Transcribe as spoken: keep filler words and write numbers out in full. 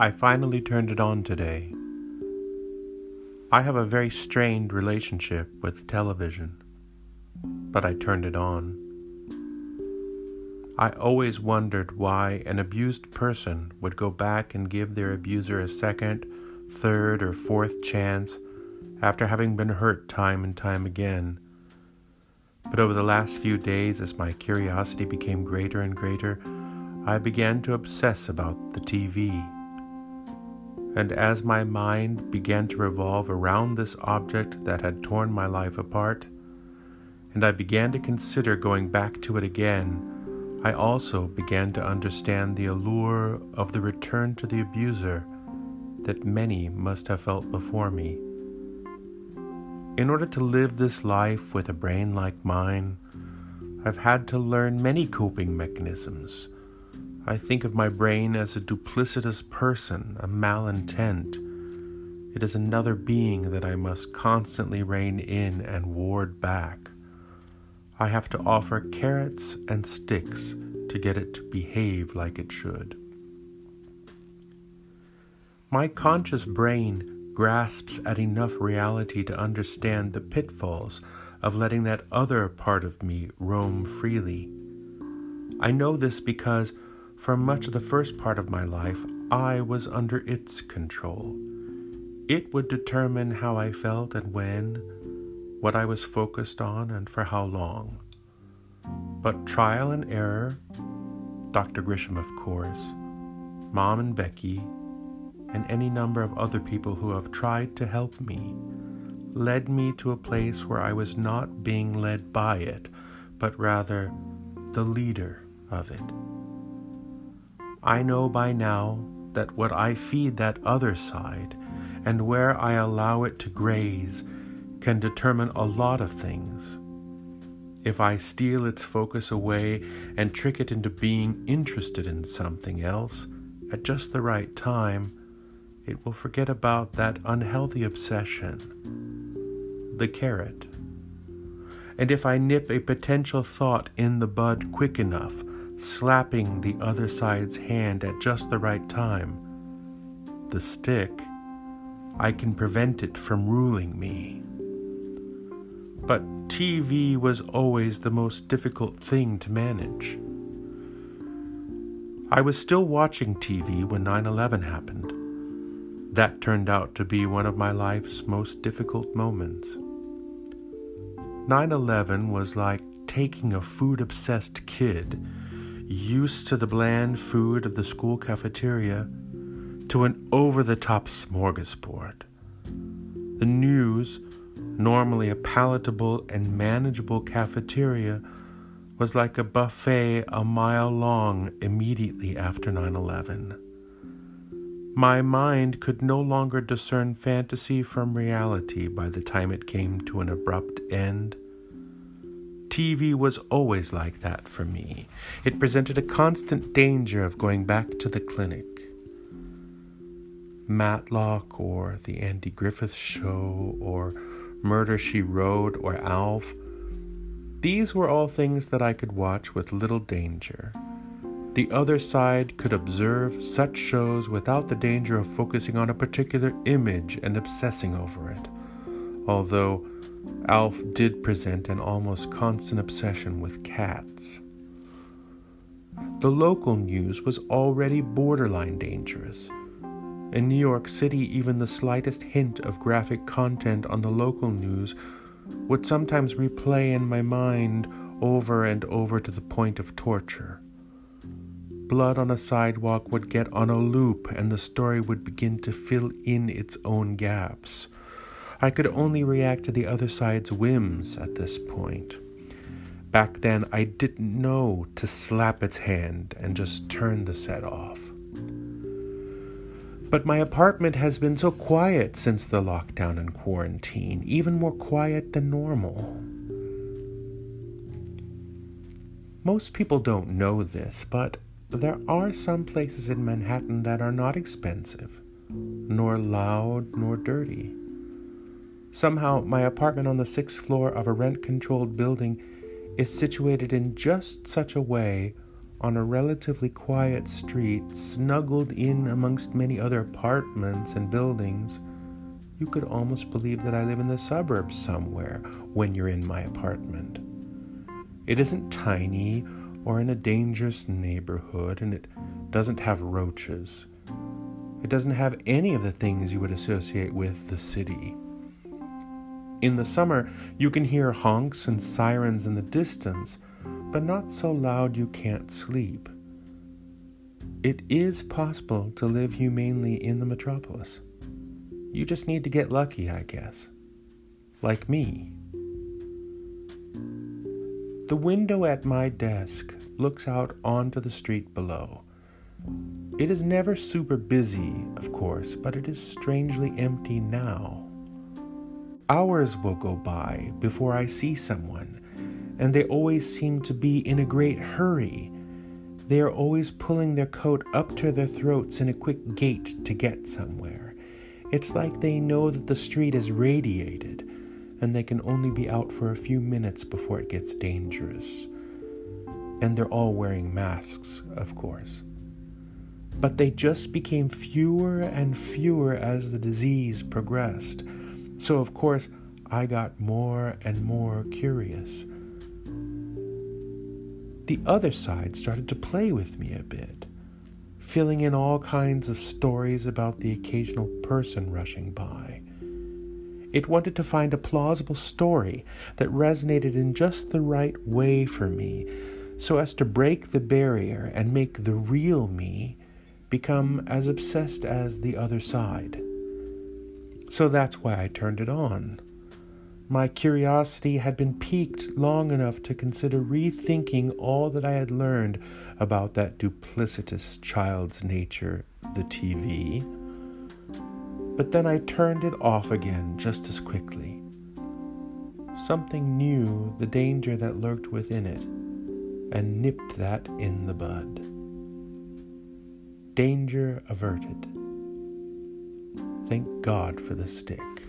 I finally turned it on today. I have a very strained relationship with television, but I turned it on. I always wondered why an abused person would go back and give their abuser a second, third, or fourth chance after having been hurt time and time again. But over the last few days, as my curiosity became greater and greater, I began to obsess about the T V. And as my mind began to revolve around this object that had torn my life apart, and I began to consider going back to it again, I also began to understand the allure of the return to the abuser that many must have felt before me. In order to live this life with a brain like mine, I've had to learn many coping mechanisms. I think of my brain as a duplicitous person, a malintent. It is another being that I must constantly rein in and ward back. I have to offer carrots and sticks to get it to behave like it should. My conscious brain grasps at enough reality to understand the pitfalls of letting that other part of me roam freely. I know this because for much of the first part of my life, I was under its control. It would determine how I felt and when, what I was focused on and for how long. But trial and error, Doctor Grisham, of course, Mom and Becky, and any number of other people who have tried to help me, led me to a place where I was not being led by it, but rather the leader of it. I know by now that what I feed that other side, and where I allow it to graze, can determine a lot of things. If I steal its focus away and trick it into being interested in something else at just the right time, it will forget about that unhealthy obsession, the carrot. And if I nip a potential thought in the bud quick enough, slapping the other side's hand at just the right time, the stick, I can prevent it from ruling me. But T V was always the most difficult thing to manage. I was still watching T V when nine eleven happened. That turned out to be one of my life's most difficult moments. nine eleven was like taking a food-obsessed kid, used to the bland food of the school cafeteria, to an over-the-top smorgasbord. The news, normally a palatable and manageable cafeteria, was like a buffet a mile long immediately after nine eleven. My mind could no longer discern fantasy from reality by the time it came to an abrupt end. T V was always like that for me. It presented a constant danger of going back to the clinic. Matlock or The Andy Griffith Show or Murder She Wrote or Alf, these were all things that I could watch with little danger. The other side could observe such shows without the danger of focusing on a particular image and obsessing over it, although Alf did present an almost constant obsession with cats. The local news was already borderline dangerous. In New York City, even the slightest hint of graphic content on the local news would sometimes replay in my mind over and over to the point of torture. Blood on a sidewalk would get on a loop, and the story would begin to fill in its own gaps. I could only react to the other side's whims at this point. Back then, I didn't know to slap its hand and just turn the set off. But my apartment has been so quiet since the lockdown and quarantine, even more quiet than normal. Most people don't know this, but there are some places in Manhattan that are not expensive, nor loud, nor dirty. Somehow, my apartment on the sixth floor of a rent-controlled building is situated in just such a way on a relatively quiet street, snuggled in amongst many other apartments and buildings, you could almost believe that I live in the suburbs somewhere when you're in my apartment. It isn't tiny or in a dangerous neighborhood, and it doesn't have roaches. It doesn't have any of the things you would associate with the city. In the summer, you can hear honks and sirens in the distance, but not so loud you can't sleep. It is possible to live humanely in the metropolis. You just need to get lucky, I guess. Like me. The window at my desk looks out onto the street below. It is never super busy, of course, but it is strangely empty now. Hours will go by before I see someone, and they always seem to be in a great hurry. They are always pulling their coat up to their throats in a quick gait to get somewhere. It's like they know that the street is radiated, and they can only be out for a few minutes before it gets dangerous. And they're all wearing masks, of course. But they just became fewer and fewer as the disease progressed. So, of course, I got more and more curious. The other side started to play with me a bit, filling in all kinds of stories about the occasional person rushing by. It wanted to find a plausible story that resonated in just the right way for me, so as to break the barrier and make the real me become as obsessed as the other side. So that's why I turned it on. My curiosity had been piqued long enough to consider rethinking all that I had learned about that duplicitous child's nature, the T V. But then I turned it off again just as quickly. Something knew the danger that lurked within it and nipped that in the bud. Danger averted. Thank God for the stick.